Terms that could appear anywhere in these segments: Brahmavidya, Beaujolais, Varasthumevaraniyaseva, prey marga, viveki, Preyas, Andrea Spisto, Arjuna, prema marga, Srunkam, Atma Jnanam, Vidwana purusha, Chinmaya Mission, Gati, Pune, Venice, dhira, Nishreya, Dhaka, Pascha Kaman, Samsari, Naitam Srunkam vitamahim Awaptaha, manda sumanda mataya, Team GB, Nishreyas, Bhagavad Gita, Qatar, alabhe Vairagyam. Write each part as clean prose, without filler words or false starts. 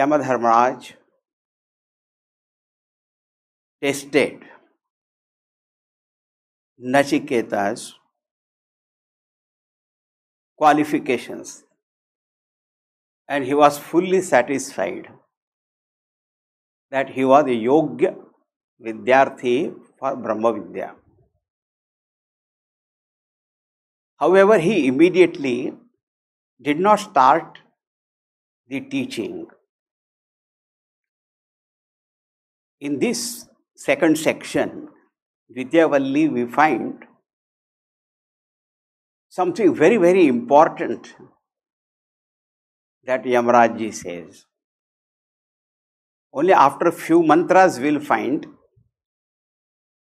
Yama Dharmaraj tested Nachiketa's qualifications and he was fully satisfied that he was a Yogya Vidyarthi for Brahmavidya. However, he immediately did not start the teaching. In this second section, Dvityavalli, we find something very, very important that Yamarajji says. Only after a few mantras we will find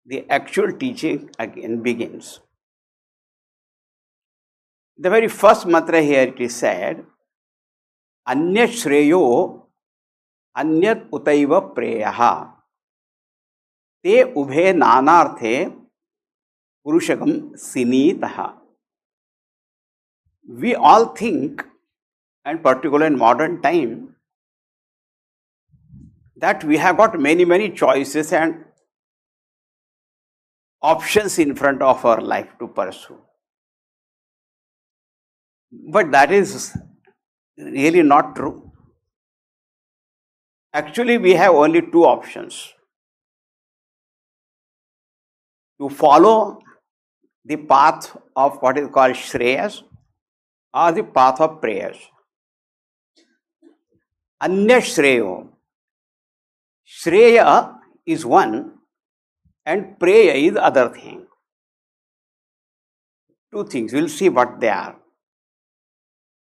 the actual teaching again begins. The very first mantra here it is said, Anyat Shreyo Anyat Utaiva Preyaha Te Ubhe Nanarthe Purushakam Sinitaha. We all think, and particularly in modern time, that we have got many choices and options in front of our life to pursue. But that is really not true. Actually, we have only two options. To follow the path of what is called Shreyas or the path of Preyas. Anya Shreyo. Shreya is one and Preya is other thing. Two things, we will see what they are.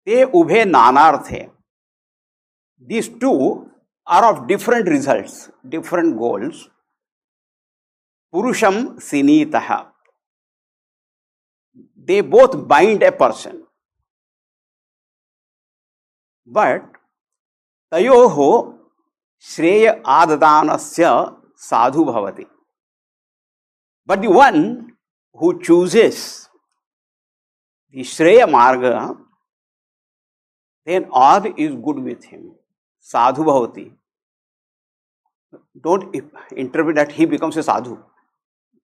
Te ubhe nanarthe. These two are of different results, different goals. Purusham sinitaha. They both bind a person. But tayoho shreya adadanasya sadhu bhavati. But the one who chooses the shreya marga, then all is good with him. Sadhu bhavati. Don't interpret that he becomes a sadhu.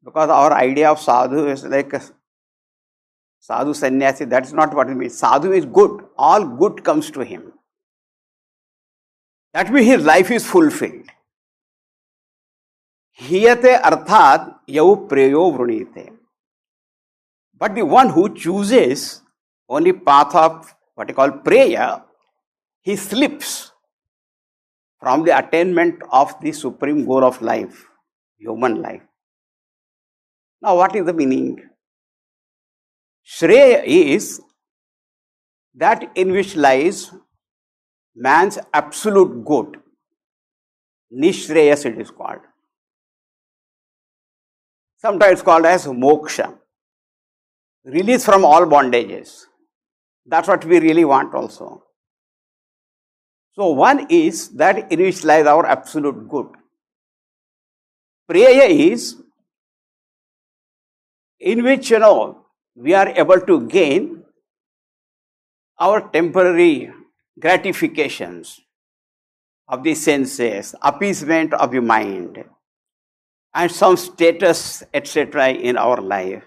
Because our idea of sadhu is like sadhu sannyasi. That's not what it means. Sadhu is good. All good comes to him. That means his life is fulfilled. Hiyate arthat yau preyo vrunite. But the one who chooses only path of what you call Preya, he slips from the attainment of the supreme goal of life, human life. Now what is the meaning? Shreya is that in which lies man's absolute good. Nishreyas it is called. Sometimes called as moksha. Release from all bondages. That's what we really want also. So one is that in which lies our absolute good. Preya is in which, we are able to gain our temporary gratifications of the senses, appeasement of the mind, and some status, etc. in our life,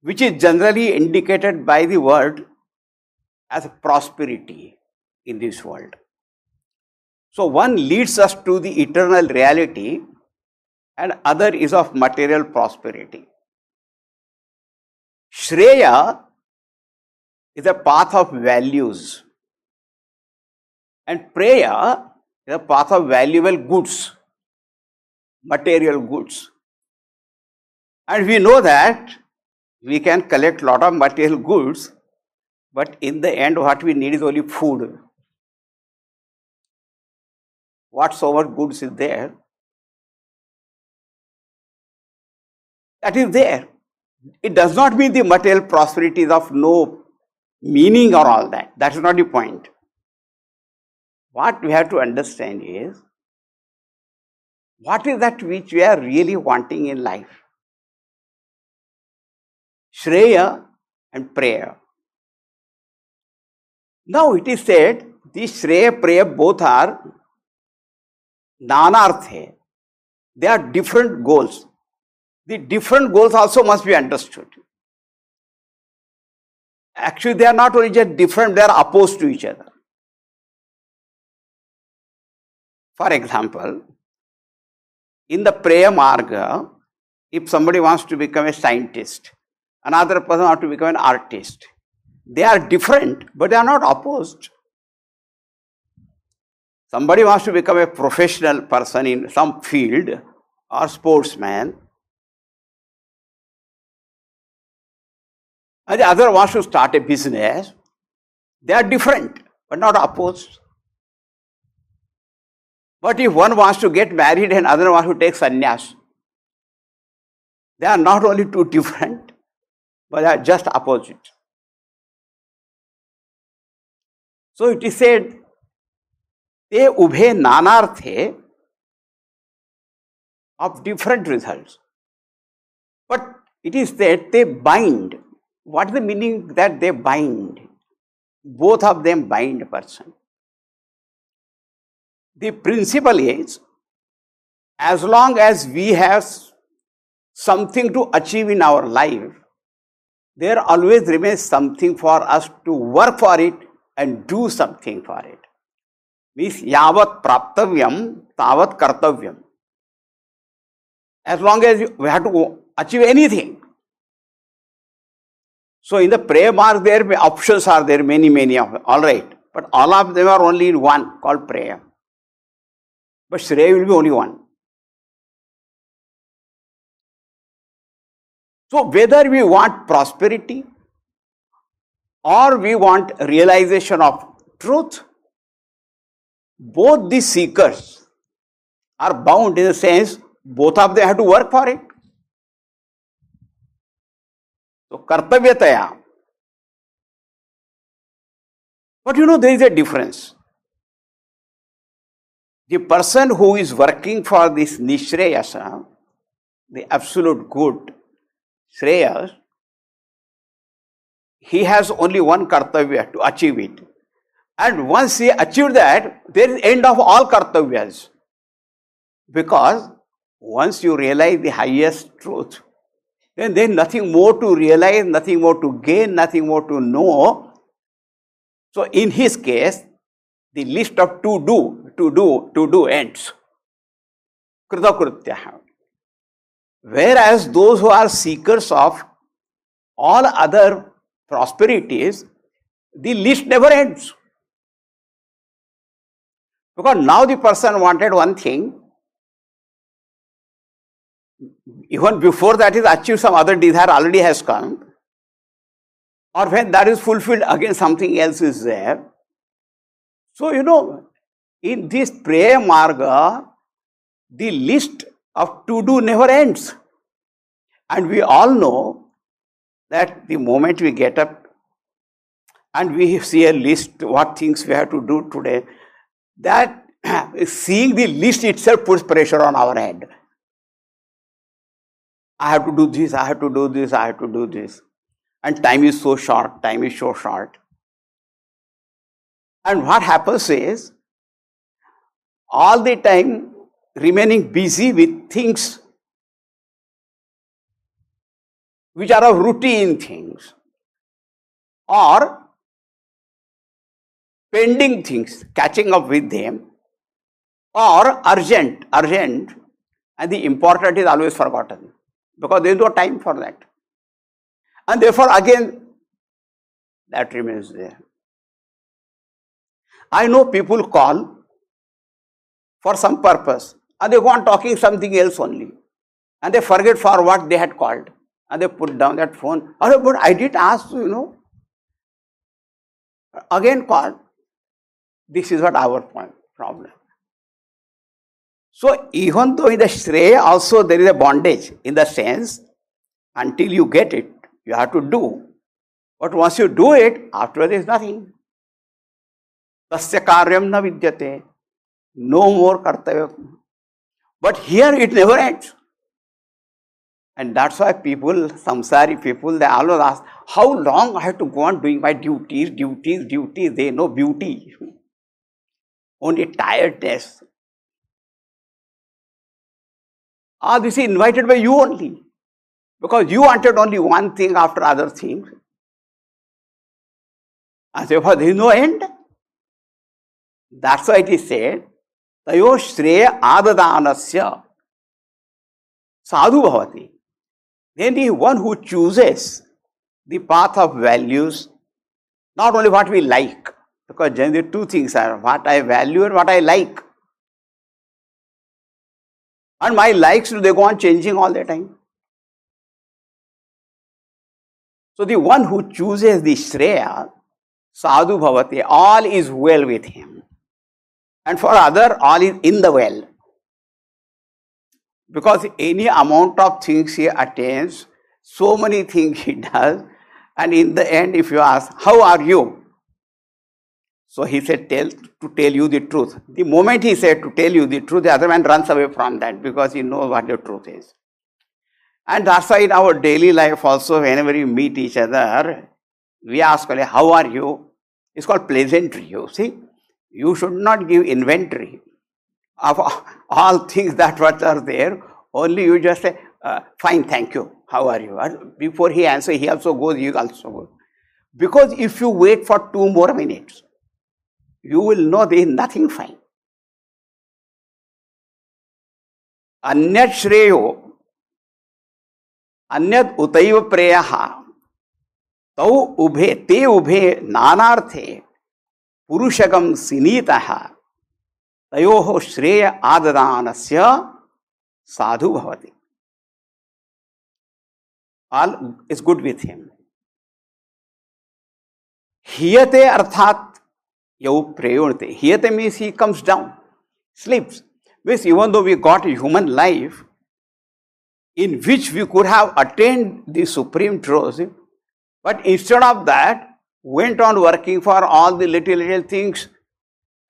which is generally indicated by the word as prosperity in this world. So one leads us to the eternal reality and other is of material prosperity. Shreya is a path of values and Preya is a path of valuable goods, material goods. And we know that we can collect a lot of material goods, but in the end what we need is only food. Whatsoever goods is there, that is there. It does not mean the material prosperity is of no meaning or all that. That is not the point. What we have to understand is, what is that which we are really wanting in life? Shreya and Preya. Now it is said These Shreya, Preya, both are nanarthe. They are different goals. The different goals also must be understood. Actually, they are not only just different, they are opposed to each other. For example, in the prema marga, if somebody wants to become a scientist, another person wants to become an artist, they are different, but they are not opposed. Somebody wants to become a professional person in some field or sportsman, and the other wants to start a business. They are different, but not opposed. But if one wants to get married and other wants to take sannyas, they are not only two different, but they are just opposite. So it is said, "Te ubhe nanarthe," of different results. But it is said they bind. What is the meaning that they bind? Both of them bind a person. The principle is, as long as we have something to achieve in our life, there always remains something for us to work for it and do something for it. Means, yavat praptavyam, tavat kartavyam. As long as we have to achieve anything. So in the prayer mark, there options are there, many of them, all right. But all of them are only in one, called prayer. But Shreya will be only one. So whether we want prosperity or we want realization of truth, both the seekers are bound in the sense both of them have to work for it. So kartavyataya. But you know, there is a difference. The person who is working for this Nishreyasa, the absolute good, Shreyas, he has only one kartavya to achieve it. And once he achieved that, there is end of all kartavyas. Because once you realize the highest truth, then there is nothing more to realize, nothing more to gain, nothing more to know. So in his case, the list of to do ends. Krita Kritya. Whereas those who are seekers of all other prosperities, the list never ends. Because now the person wanted one thing, even before that is achieved, some other desire already has come. Or when that is fulfilled, again something else is there. So you know, in this prey marga, the list of to-do never ends. And we all know that the moment we get up and we see a list, what things we have to do today, that seeing the list itself puts pressure on our head. I have to do this, I have to do this, I have to do this. And time is so short, time is so short. And what happens is, all the time remaining busy with things which are of routine things or pending things, catching up with them, or urgent, and the important is always forgotten because there is no time for that. And therefore again, that remains there. I know people call for some purpose and they go on talking something else only. And they forget for what they had called. And they put down that phone. Oh, but I did ask, you know. Again call. This is what our problem. So even though in the Shreya also there is a bondage in the sense, until you get it, you have to do. But once you do it, afterwards there is nothing. Tasya karyam na vidyate. No more kartavya. But here it never ends. And that's why people, samsari people, they always ask, how long I have to go on doing my duties, duties, duties. They know beauty. only tiredness. Ah, this is invited by you only. Because you wanted only one thing after other things. And therefore there is no end. That's why it is said, Tayo Shreya Adadanasya Sadhu Bhavati. Then he is one who chooses the path of values, not only what we like, because generally two things are what I value and what I like. And my likes, they go on changing all the time. So the one who chooses the Shreya, Sadhu Bhavati, all is well with him. And for other, all is in the well. Because any amount of things he attains, so many things he does, and in the end, if you ask, how are you? So he said, to tell you the truth. The moment he said to tell you the truth, the other man runs away from that because he knows what the truth is. And that's why in our daily life also, whenever we meet each other, we ask, how are you? It's called pleasantry, you see. You should not give inventory of all things that what are there. Only you just say, fine, thank you. How are you? And before he answers, he also goes, you also go. Because if you wait for 2 more minutes, you will know there is nothing fine. Anyat shreyo, anyat utaiva preyaha, tau ubhe, te ubhe, nanarthe, purushakam sinitaha, tayoho shreya adadanasya sadhu bhavati. All is good with him. Hiyate arthat yau preyonte. Hiyate means he comes down, sleeps. Means even though we got a human life in which we could have attained the supreme truth, but instead of that, went on working for all the little things,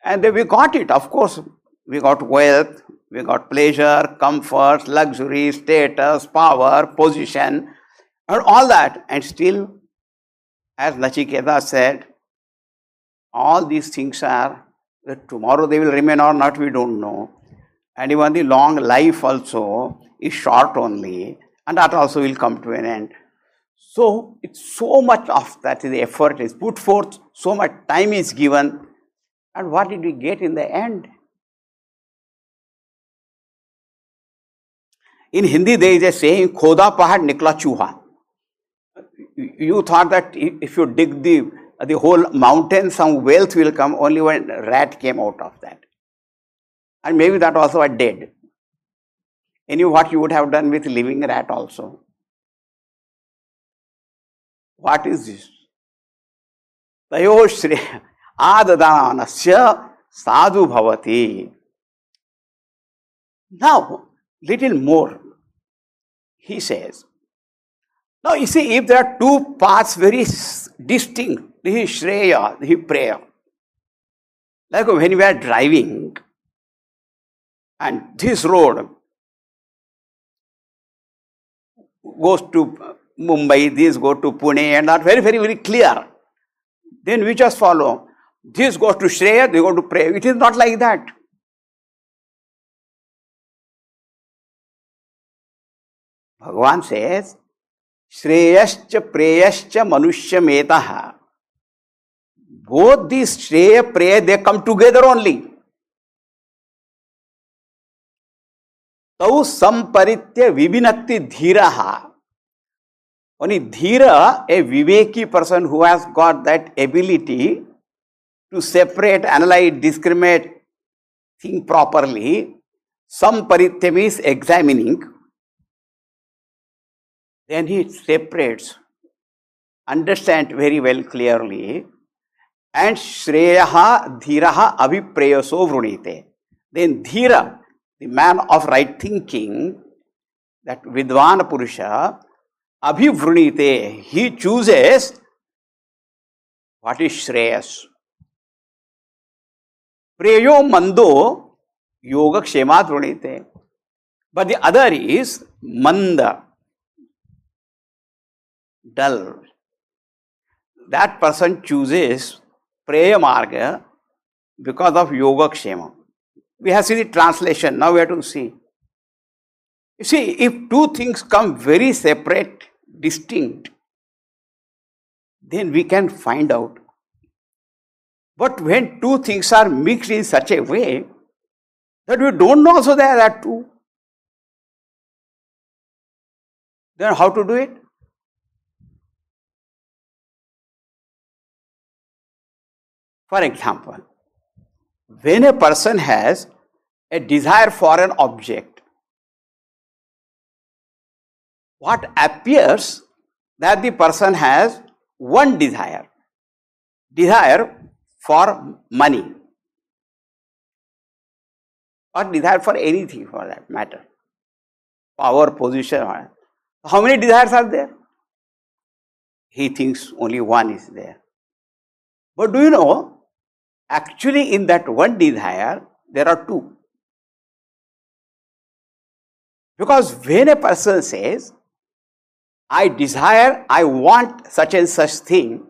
and then we got it. Of course, we got wealth, we got pleasure, comfort, luxury, status, power, position, and all that. And still, as Nachiketa said, all these things are, that tomorrow they will remain or not, we don't know. And even the long life also is short only, and that also will come to an end. So, it's so much of that, the effort is put forth, so much time is given, and what did we get in the end? In Hindi, there is a saying, Khoda pahad nikla chuha. You thought that if you dig the whole mountain, some wealth will come, only when rat came out of that. And maybe that also I did. Anyway, what you would have done with living rat also. What is this? Tayo shreya adadanasya sadhu bhavati. Now, little more, he says. Now you see, if there are two paths very distinct, this is Shreya, this is prayer. Like when we are driving, and this road goes to Mumbai, this goes to Pune, and are very, very, very clear. Then we just follow. This goes to Shreya, they go to prayer. It is not like that. Bhagavan says, Shreyascha Preyascha Manushya Metaha. Both these Shreya, Preya, they come together only. Tau Samparitya Vibinakti Dhiraha. Only Dhira, a viveki person who has got that ability to separate, analyze, discriminate, think properly. Samparitya means examining. Then he separates, understand very well clearly, and Shreyaha Dhiraha Avipreyaso Vrunite. Then Dhira, the man of right thinking, that Vidwana purusha, Abhivrunite, he chooses what is Shreyas. Preyo Mando Yoga Kshema Vrunite. But the other is Manda. Dull. That person chooses prema marga, because of Yoga Kshema. We have seen the translation, now we have to see. You see, if two things come very separate, distinct, then we can find out. But when two things are mixed in such a way that we don't know also there are two, then how to do it? For example, when a person has a desire for an object, what appears that the person has one desire, desire for money or desire for anything for that matter, power, position. How many desires are there? He thinks only one is there. But do you know? Actually, in that one desire, there are two. Because when a person says, I desire, I want such and such thing,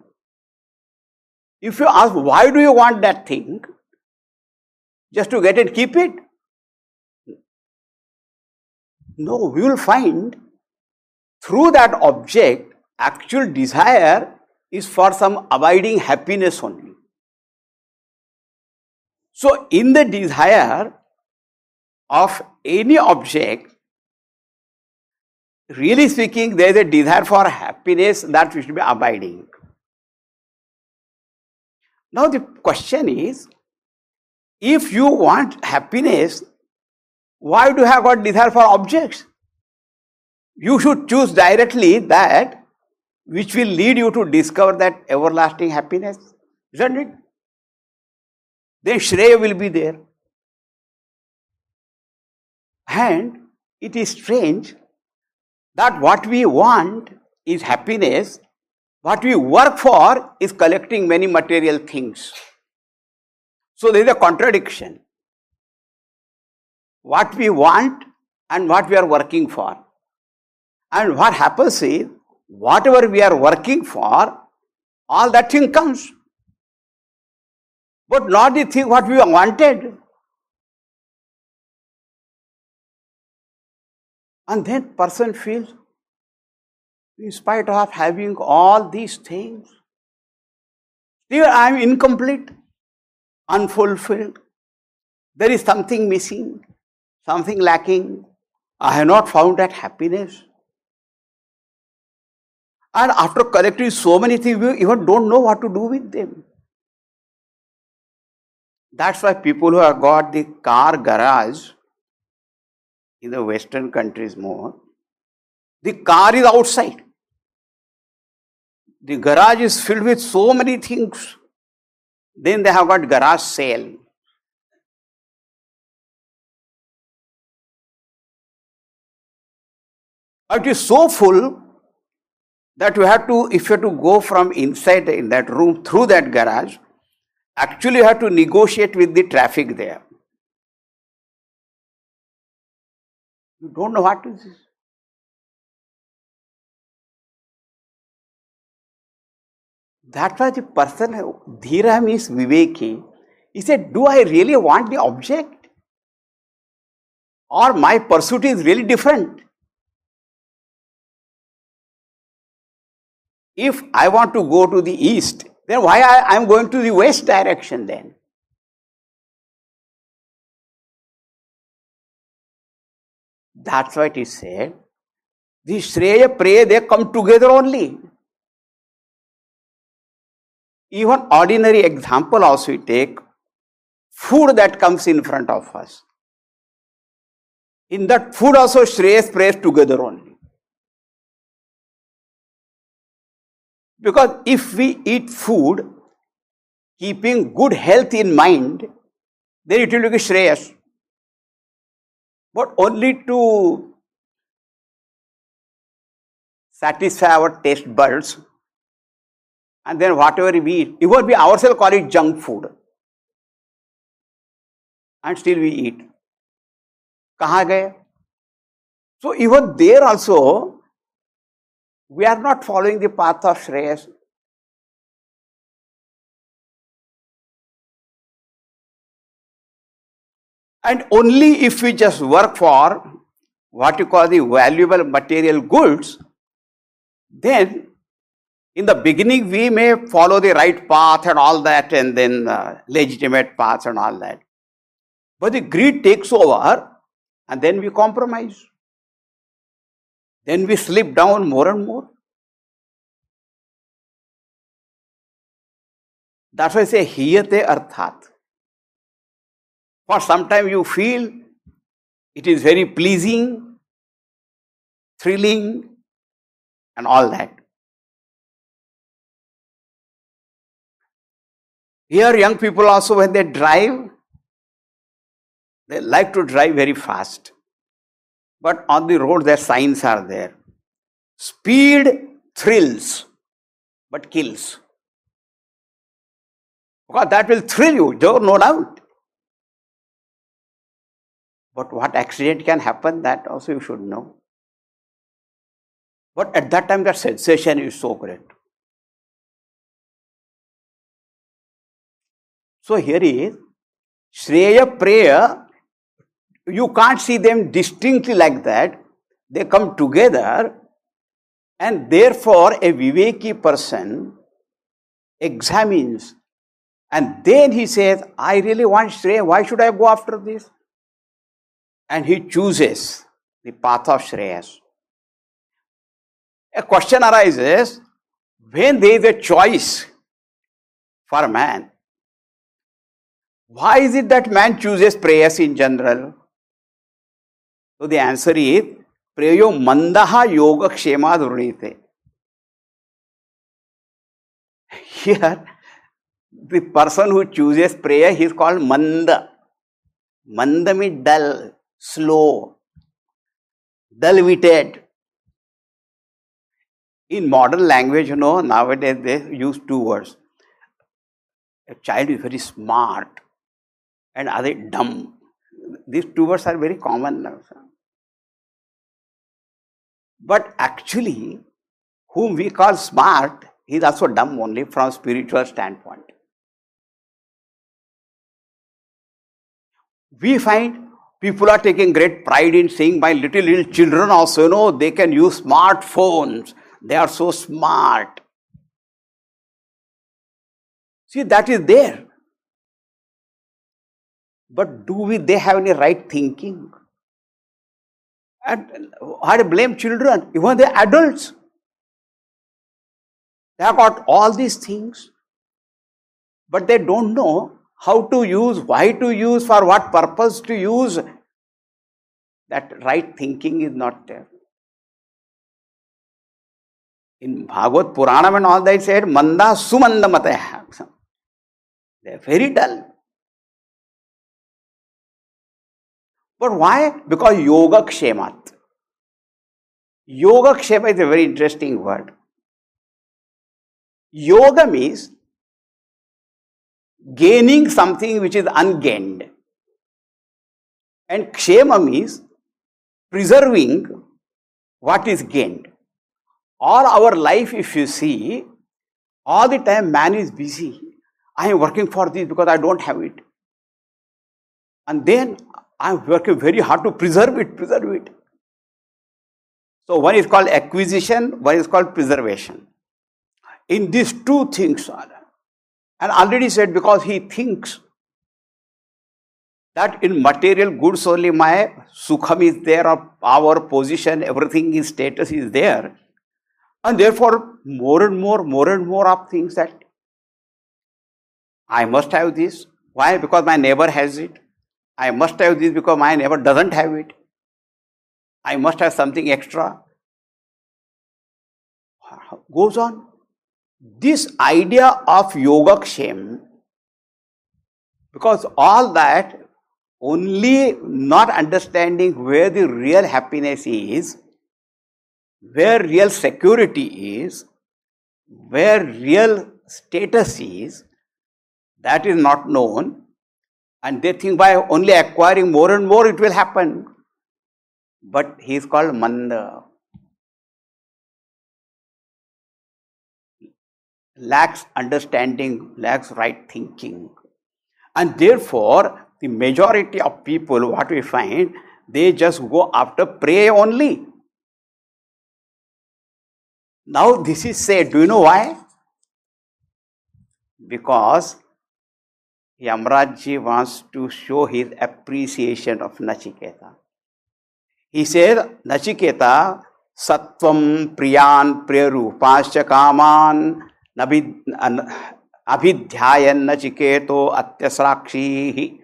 if you ask, why do you want that thing? Just to get it, keep it? No, we will find through that object, actual desire is for some abiding happiness only. So, in the desire of any object, really speaking, there is a desire for happiness that we should be abiding. Now, the question is, if you want happiness, why do you have got desire for objects? You should choose directly that which will lead you to discover that everlasting happiness, isn't it? Then Shreya will be there. And it is strange that what we want is happiness, what we work for is collecting many material things. So there is a contradiction. What we want and what we are working for. And what happens is, whatever we are working for, all that thing comes. But not the thing what we wanted. And then person feels, in spite of having all these things, still I am incomplete, unfulfilled. There is something missing, something lacking. I have not found that happiness. And after collecting so many things, we even don't know what to do with them. That's why people who have got the car garage, in the Western countries more, the car is outside. The garage is filled with so many things. Then they have got garage sale. It is so full that you have to, if you have to go from inside in that room through that garage, actually, you have to negotiate with the traffic there. You don't know what is this. That's why the person, dhira means viveki. He said, do I really want the object? Or my pursuit is really different? If I want to go to the east, then why I am going to the west direction then? That's why it is said, the Shreya, Prey, they come together only. Even ordinary example also we take, food that comes in front of us. In that food also Shreyas, Preyas together only. Because if we eat food, keeping good health in mind, then it will be Shreyas. But only to satisfy our taste buds, and then whatever we eat, even we ourselves call it junk food, and still we eat. Kaha gaya? So even there also, we are not following the path of Shreyas. And only if we just work for what you call the valuable material goods, then in the beginning we may follow the right path and all that, and then legitimate paths and all that. But the greed takes over and then we compromise. Then we slip down more and more. That's why I say, hiyate arthat. For sometimes you feel it is very pleasing, thrilling, and all that. Here young people also, when they drive, they like to drive very fast. But on the road their signs are there. Speed thrills, but kills. Because that will thrill you, no doubt. But what accident can happen, that also you should know. But at that time, that sensation is so great. So here is Shreya, Preya. You can't see them distinctly like that. They come together, and therefore a viveki person examines, and then he says, I really want Shreya. Why should I go after this? And he chooses the path of Shreyas. A question arises, when there is a choice for a man, why is it that man chooses Preyas in general? So the answer is, Preyo mandaha Yoga Kshema dhurite. Here, the person who chooses Preya, he is called manda. Manda means dull, slow, dull-witted. In modern language, you know, nowadays they use two words. A child is very smart and are they dumb. These two words are very common now. But actually, whom we call smart, he is also dumb only from spiritual standpoint. We find people are taking great pride in saying, my little children also, you know, they can use smartphones. They are so smart. See, that is there. But they have any right thinking? And I blame children, even the adults. They have got all these things, but they don't know how to use, why to use, for what purpose to use. That right thinking is not there. In Bhagavad Puranam and all, they said, manda sumanda mataya. They are very dull. But why? Because Yoga Kshemat. Yoga Kshema is a very interesting word. Yoga means gaining something which is ungained. And Kshema means preserving what is gained. All our life, if you see, all the time man is busy. I am working for this because I don't have it. And then I am working very hard to preserve it. So one is called acquisition, one is called preservation. In these two things are. And already said, because he thinks that in material goods only my sukham is there, or power, position, everything, his status is there. And therefore, more and more of things that I must have this. Why? Because my neighbor has it. I must have this because my neighbor doesn't have it. I must have something extra. Goes on. This idea of Yoga Kshema, because all that, only not understanding where the real happiness is, where real security is, where real status is, that is not known. And they think by only acquiring more and more it will happen. But he is called manda. Lacks understanding, lacks right thinking. And therefore, the majority of people, what we find, they just go after prey only. Now this is said, do you know why? Because Yamaraj wants to show his appreciation of Nachiketa. He says, Nachiketa, Satvam Priyan preru, Pascha Kaman, Nabid Abidhyayan Nachiketo Atyasrakshi,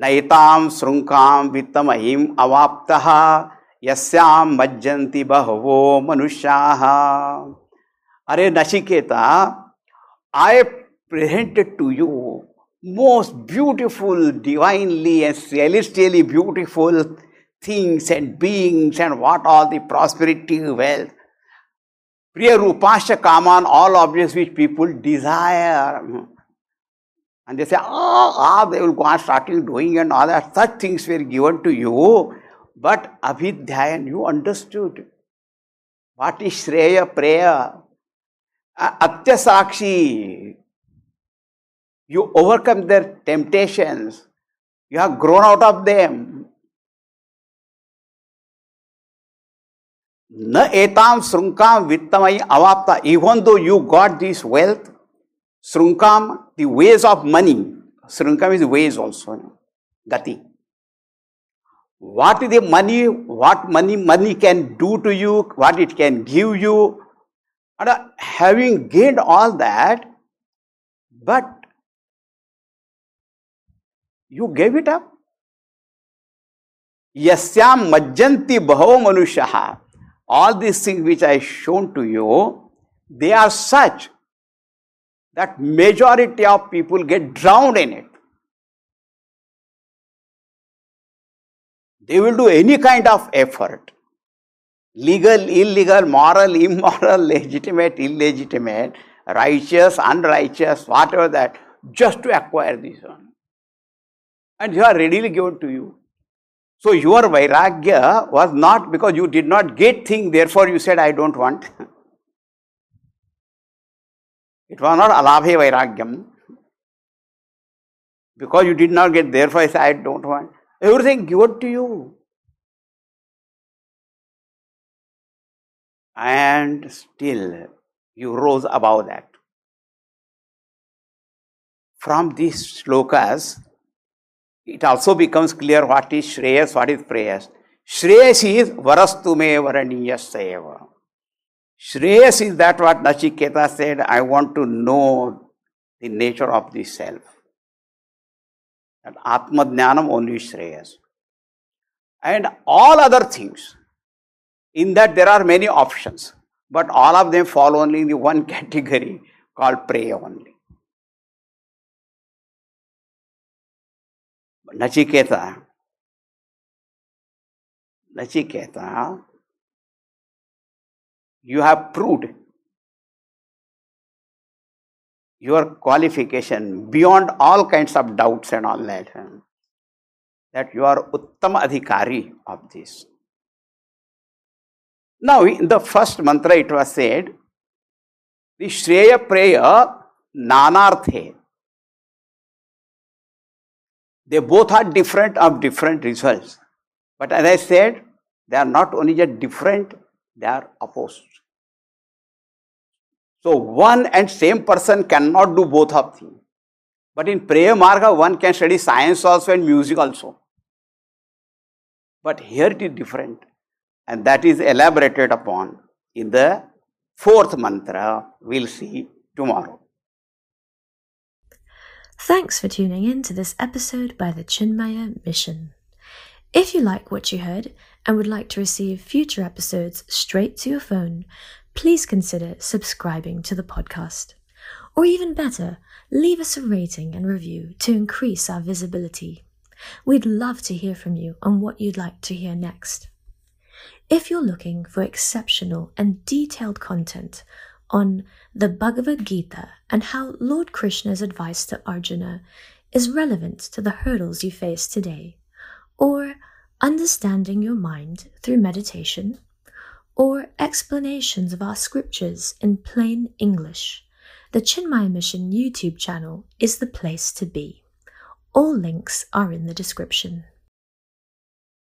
Naitam Srunkam vitamahim Awaptaha, Yasam Madjanti Bahavo Manushaha. Are Nachiketa, I presented to you most beautiful, divinely and celestially beautiful things and beings and what all the prosperity, wealth. Priya Rupasya Kaman, all objects which people desire. And they say, they will go on starting doing and all that. Such things were given to you. But avidhyayan, you understood. What is Shreya, prayer? Atya-Sakshi, you overcome their temptations. You have grown out of them. Na etam srunkam vittamai avapta. Even though you got this wealth, srunkam, the ways of money. Srunkam is ways also. Gati. What is the money? What money can do to you? What it can give you? And having gained all that, but you gave it up. Yasyam Majjanti Bahavo Manushaha. All these things which I shown to you, they are such that majority of people get drowned in it. They will do any kind of effort. Legal, illegal, moral, immoral, legitimate, illegitimate, righteous, unrighteous, whatever that, just to acquire this one. And you are readily given to you. So your vairagya was not because you did not get thing, therefore you said, I don't want. It was not alabhe Vairagyam. Because you did not get, therefore I said, I don't want. Everything given to you. And still, you rose above that. From these shlokas, it also becomes clear what is Shreyas, what is Preyas. Shreyas is Varasthumevaraniyaseva. Shreyas is that what Nachiketa said, I want to know the nature of the self. That Atma Jnanam only Shreyas. And all other things, in that there are many options, but all of them fall only in the one category called prey only. But Nachiketa, you have proved your qualification beyond all kinds of doubts and all that, that you are Uttama Adhikari of this. Now, in the first mantra it was said, the Shreya prayer nanarthe. They both are different of different results. But as I said, they are not only just different, they are opposed. So one and same person cannot do both of them. But in prema marga, one can study science also and music also. But here it is different. And that is elaborated upon in the fourth mantra, we'll see tomorrow. Thanks for tuning in to this episode by the Chinmaya Mission. If you like what you heard and would like to receive future episodes straight to your phone, please consider subscribing to the podcast. Or even better, leave us a rating and review to increase our visibility. We'd love to hear from you on what you'd like to hear next. If you're looking for exceptional and detailed content on the Bhagavad Gita and how Lord Krishna's advice to Arjuna is relevant to the hurdles you face today, or understanding your mind through meditation, or explanations of our scriptures in plain English, the Chinmaya Mission YouTube channel is the place to be. All links are in the description.